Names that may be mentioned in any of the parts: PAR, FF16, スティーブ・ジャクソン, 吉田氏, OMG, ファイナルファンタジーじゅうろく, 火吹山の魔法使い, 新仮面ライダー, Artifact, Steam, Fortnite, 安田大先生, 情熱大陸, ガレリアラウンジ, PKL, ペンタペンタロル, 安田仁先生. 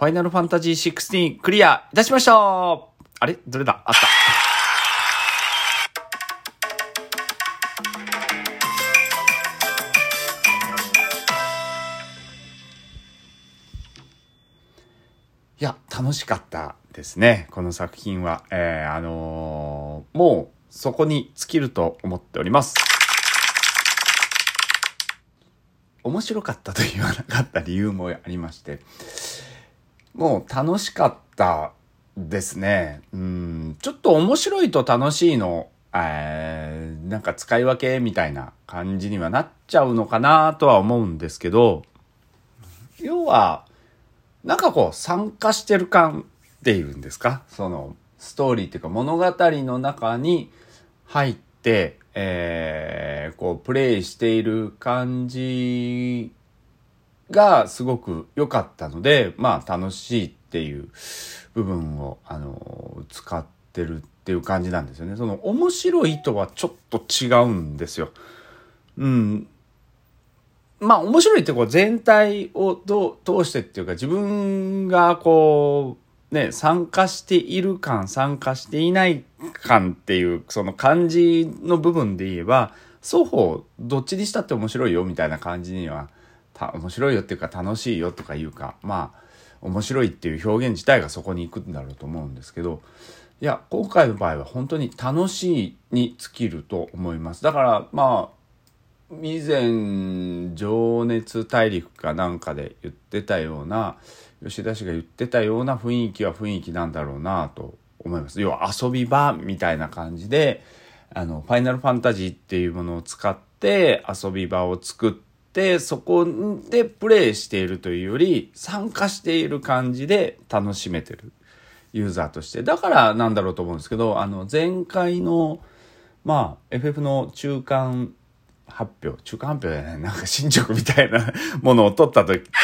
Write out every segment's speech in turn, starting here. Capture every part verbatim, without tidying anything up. ファイナルファンタジーじゅうろくクリアいたしました。あれどれだあった。いや楽しかったですねこの作品は、えー、あのー、もうそこに尽きると思っております。面白かったと言わなかった理由もありまして、もう楽しかったですね。うーん、ちょっと面白いと楽しいの、えー、なんか使い分けみたいな感じにはなっちゃうのかなとは思うんですけど、要はなんかこう参加してる感っていうんですか、そのストーリーっていうか物語の中に入って、えー、こうプレイしている感じがすごく良かったので、まあ楽しいっていう部分をあの使ってるっていう感じなんですよね。その面白いとはちょっと違うんですよ。うん。まあ面白いってこう全体をどう通してっていうか、自分がこうね参加している感参加していない感っていうその感じの部分で言えば、双方どっちにしたって面白いよみたいな感じにはた面白いよっていうか楽しいよとかいうか、まあ面白いっていう表現自体がそこに行くんだろうと思うんですけど、いや今回の場合は本当に楽しいに尽きると思います。だからまあ以前情熱大陸かなんかで言ってたような、吉田氏が言ってたような雰囲気は雰囲気なんだろうなと思います。要は遊び場みたいな感じで、あのファイナルファンタジーっていうものを使って遊び場を作って、そこでプレイしているというより参加している感じで楽しめてるユーザーとして、だからなんだろうと思うんですけど、あの前回のまあ エフエフ の中間発表、中間発表じゃない、なんか進捗みたいなものを撮った時にちょっと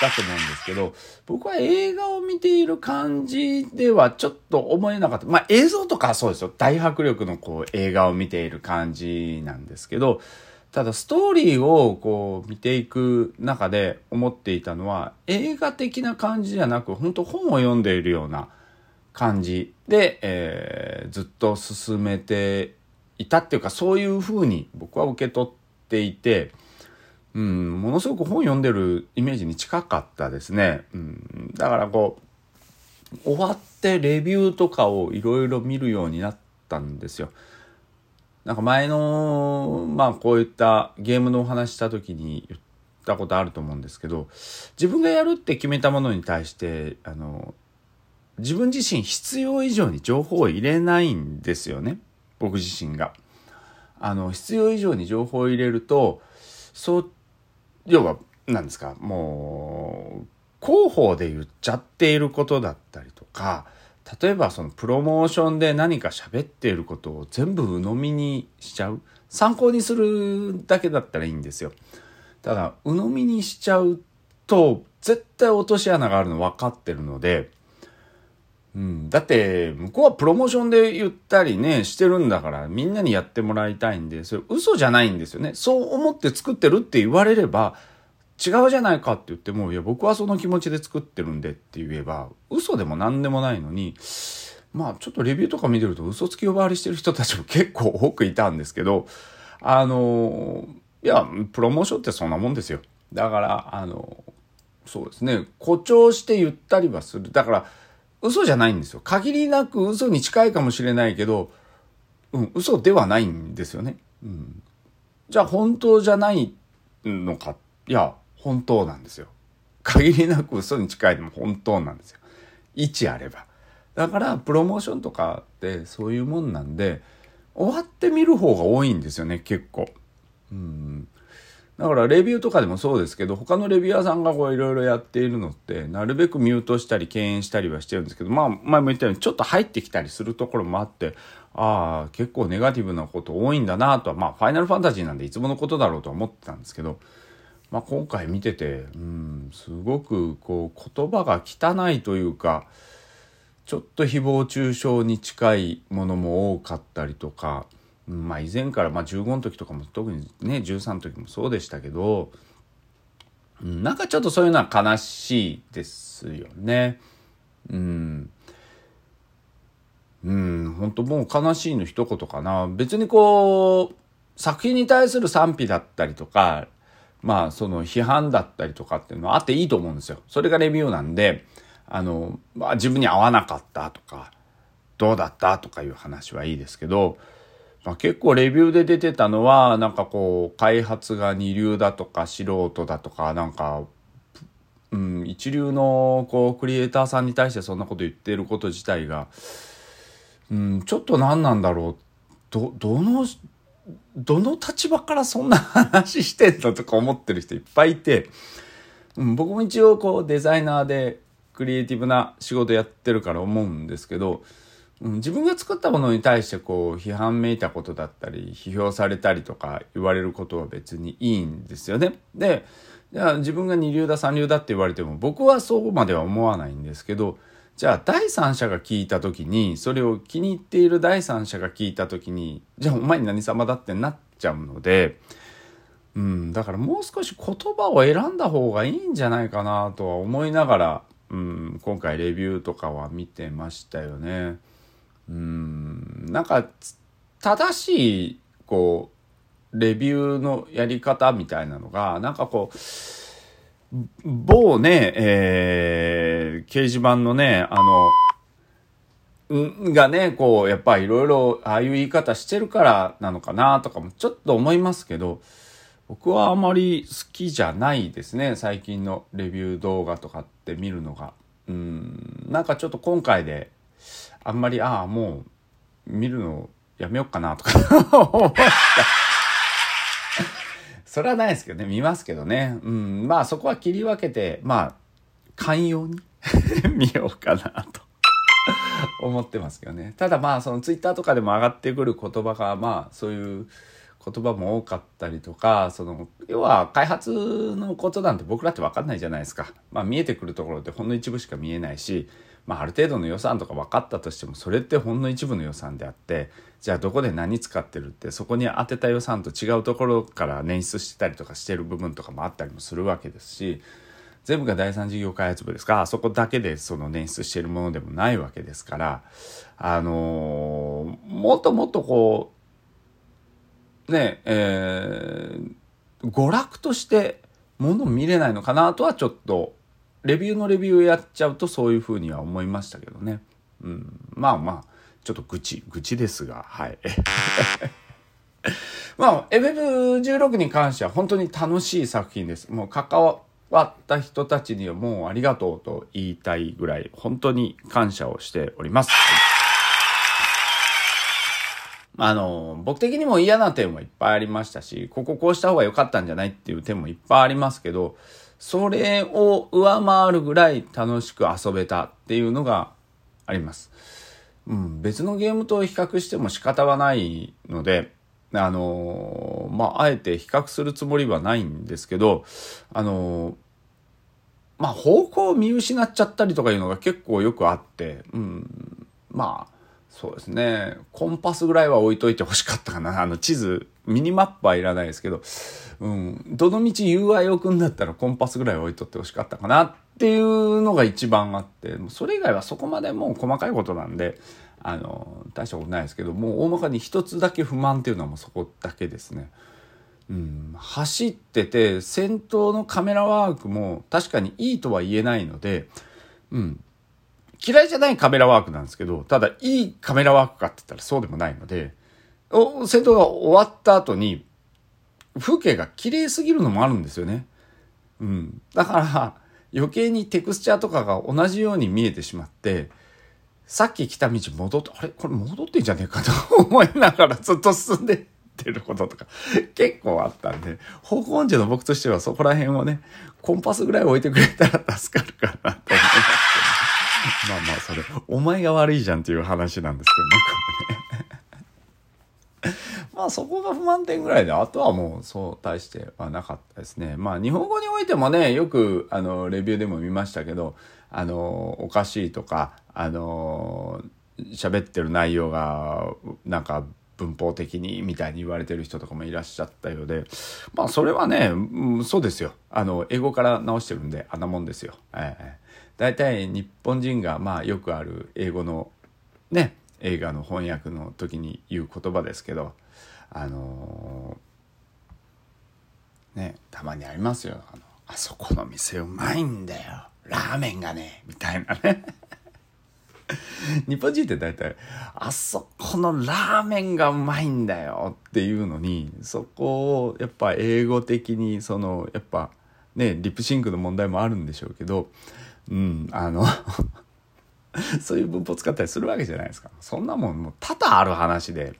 言ったと思うんですけど、僕は映画を見ている感じではちょっと思えなかった。まあ映像とかそうですよ。大迫力のこう映画を見ている感じなんですけど、ただストーリーをこう見ていく中で思っていたのは、映画的な感じじゃなく、本当本を読んでいるような感じで、えー、ずっと進めていたっていうか、そういう風に僕は受け取っていて、うん、ものすごく本読んでるイメージに近かったですね。うん、だからこう終わってレビューとかをいろいろ見るようになったんですよ。なんか前のまあこういったゲームのお話した時に言ったことあると思うんですけど、自分がやるって決めたものに対して、あの自分自身必要以上に情報を入れないんですよね。僕自身があの必要以上に情報を入れると、そう要は何ですか、もう広報で言っちゃっていることだったりとか、例えばそのプロモーションで何か喋っていることを全部鵜呑みにしちゃう、参考にするだけだったらいいんですよ。ただ鵜呑みにしちゃうと絶対落とし穴があるの分かってるので、うん、だって向こうはプロモーションで言ったりねしてるんだから、みんなにやってもらいたいんで、それ嘘じゃないんですよね。そう思って作ってるって言われれば、違うじゃないかって言っても、いや僕はその気持ちで作ってるんでって言えば嘘でも何でもないのに、まあちょっとレビューとか見てると嘘つき呼ばわりしてる人たちも結構多くいたんですけど、あのいやプロモーションってそんなもんですよ。だからあのそうですね、誇張して言ったりはする。だから嘘じゃないんですよ。限りなく嘘に近いかもしれないけど、うん、嘘ではないんですよね。うん、じゃあ本当じゃないのか。いや、本当なんですよ。限りなく嘘に近いでも本当なんですよ。位置あれば。だから、プロモーションとかってそういうもんなんで、終わってみる方が多いんですよね、結構。うん。だからレビューとかでもそうですけど、他のレビュアーさんがこういろいろやっているのって、なるべくミュートしたり敬遠したりはしてるんですけど、まあ前も言ったようにちょっと入ってきたりするところもあって、ああ、結構ネガティブなこと多いんだなとは、まあファイナルファンタジーなんでいつものことだろうとは思ってたんですけど、まあ今回見てて、うん、すごくこう言葉が汚いというか、ちょっと誹謗中傷に近いものも多かったりとか、まあ以前から、まあじゅうごの時とかも特にねじゅうさんの時もそうでしたけど、うん、なんかちょっとそういうのは悲しいですよね。うん。うん、本当もう悲しいの一言かな。別にこう、作品に対する賛否だったりとか、まあその批判だったりとかっていうのはあっていいと思うんですよ。それがレビューなんで、あの、まあ自分に合わなかったとか、どうだったとかいう話はいいですけど、まあ、結構レビューで出てたのはなんかこう開発が二流だとか素人だとかなんか、うん、一流のこうクリエイターさんに対してそんなこと言ってること自体が、うん、ちょっと何なんだろう、どどのどの立場からそんな話してんのとか思ってる人いっぱいいて、うん、僕も一応こうデザイナーでクリエイティブな仕事やってるから思うんですけど、自分が作ったものに対してこう批判めいたことだったり批評されたりとか言われることは別にいいんですよね。で、じゃあ自分が二流だ三流だって言われても僕はそうまでは思わないんですけど、じゃあ第三者が聞いた時に、それを気に入っている第三者が聞いた時に、じゃあお前に何様だってなっちゃうので、うん、だからもう少し言葉を選んだ方がいいんじゃないかなとは思いながら、うん、今回レビューとかは見てましたよね。うーん、なんか正しいこうレビューのやり方みたいなのがなんかこう某ね、えー、掲示板のねあのんがねこうやっぱりいろいろああいう言い方してるからなのかなとかもちょっと思いますけど、僕はあまり好きじゃないですね、最近のレビュー動画とかって見るのが。うーん、なんかちょっと今回であんまり、ああ、もう、見るのやめようかな、とか、思いました。それはないですけどね、見ますけどね。うん、まあ、そこは切り分けて、まあ、寛容に見ようかな、と思ってますけどね。ただまあ、そのツイッターとかでも上がってくる言葉が、まあ、そういう言葉も多かったりとか、その、要は、開発のことなんて僕らって分かんないじゃないですか。まあ、見えてくるところってほんの一部しか見えないし、まあ、ある程度の予算とか分かったとしてもそれってほんの一部の予算であって、じゃあどこで何使ってるって、そこに当てた予算と違うところから捻出してたりとかしてる部分とかもあったりもするわけですし、全部が第三事業開発部ですか、あそこだけでその捻出してるものでもないわけですから、あのー、もっともっとこうねえー、娯楽としてもの見れないのかなとはちょっとレビューのレビューやっちゃうとそういうふうには思いましたけどね。うん、まあまあちょっと愚痴愚痴ですが、はい。まあ エフエフじゅうろく に関しては本当に楽しい作品です。もう関わった人たちにはもうありがとうと言いたいぐらい本当に感謝をしております。あの僕的にも嫌な点もいっぱいありましたし、こここうした方が良かったんじゃないっていう点もいっぱいありますけど。それを上回るぐらい楽しく遊べたっていうのがあります。うん、別のゲームと比較しても仕方はないので、あのー、まあ、あえて比較するつもりはないんですけど、あのー、まあ、方向を見失っちゃったりとかいうのが結構よくあって、うん、まあ、そうですね、コンパスぐらいは置いといてほしかったかな。あの地図、ミニマップはいらないですけど、うん、どの道 ユーアイ 置くんだったらコンパスぐらい置いとってほしかったかなっていうのが一番あって、それ以外はそこまでもう細かいことなんで、あの大したことないですけど、もう大まかに一つだけ不満っていうのはもうそこだけですね。うん、走ってて戦闘のカメラワークも確かにいいとは言えないので、うん、嫌いじゃないカメラワークなんですけど、ただいいカメラワークかって言ったらそうでもないので、お戦闘が終わった後に風景が綺麗すぎるのもあるんですよね。うん。だから余計にテクスチャーとかが同じように見えてしまって、さっき来た道戻って、あれこれ戻ってんじゃねえかと思いながらずっと進んでってることとか結構あったんで、方向音痴の僕としてはそこら辺をね、コンパスぐらい置いてくれたら助かるかなと思いますけど。まあまあそれ、お前が悪いじゃんっていう話なんですけどね。まあそこが不満点ぐらいで、あとはもうそう大してはなかったですね。まあ日本語においてもね、よくあのレビューでも見ましたけど、あのおかしいとか、あの喋ってる内容がなんか文法的にみたいに言われてる人とかもいらっしゃったようで、まあそれはね、うん、そうですよ。あの英語から直してるんであんなもんですよ。だいたい日本人がまあよくある英語のね映画の翻訳の時に言う言葉ですけど、あのー、ねたまにありますよ。あのあそこの店うまいんだよ。ラーメンがねみたいなね。日本人って大体あそこのラーメンがうまいんだよっていうのに、そこをやっぱ英語的にそのやっぱねリップシンクの問題もあるんでしょうけど、うんあのそういう文法使ったりするわけじゃないですか。そんなもんもう多々ある話で、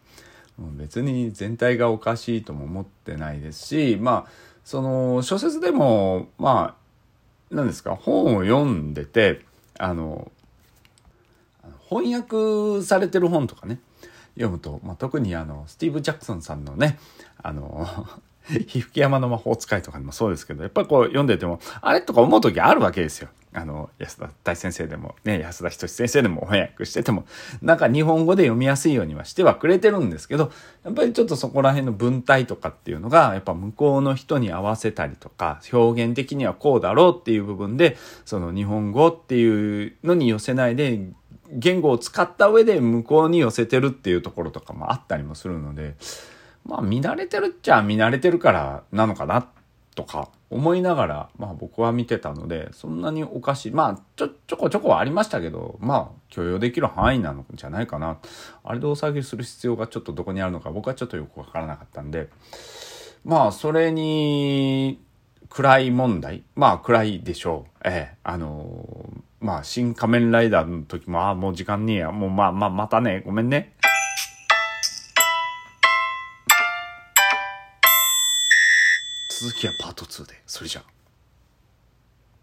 もう別に全体がおかしいとも思ってないですし、まあその小説でもまあ何ですか、本を読んでてあの翻訳されてる本とかね読むと、まあ、特にあのスティーブ・ジャクソンさんのねあの火吹山の魔法使いとかにもそうですけど、やっぱりこう読んでてもあれとか思う時あるわけですよ。あの安田大先生でもね安田仁先生でも翻訳しててもなんか日本語で読みやすいようにはしてはくれてるんですけど、やっぱりちょっとそこら辺の文体とかっていうのがやっぱ向こうの人に合わせたりとか、表現的にはこうだろうっていう部分でその日本語っていうのに寄せないで言語を使った上で向こうに寄せてるっていうところとかもあったりもするので、まあ見慣れてるっちゃ見慣れてるからなのかなとか思いながら、まあ僕は見てたので、そんなにおかしい、まあちょちょこちょこはありましたけど、まあ許容できる範囲なのじゃないかな。あれでお騒ぎする必要がちょっとどこにあるのか僕はちょっとよくわからなかったんで、まあそれに暗い問題、まあ暗いでしょう。ええ、あのーまあ、新仮面ライダーの時も、ああ、もう時間ねえや。もう、まあまあ、またね。ごめんね。続きはパートツーで。それじゃあ。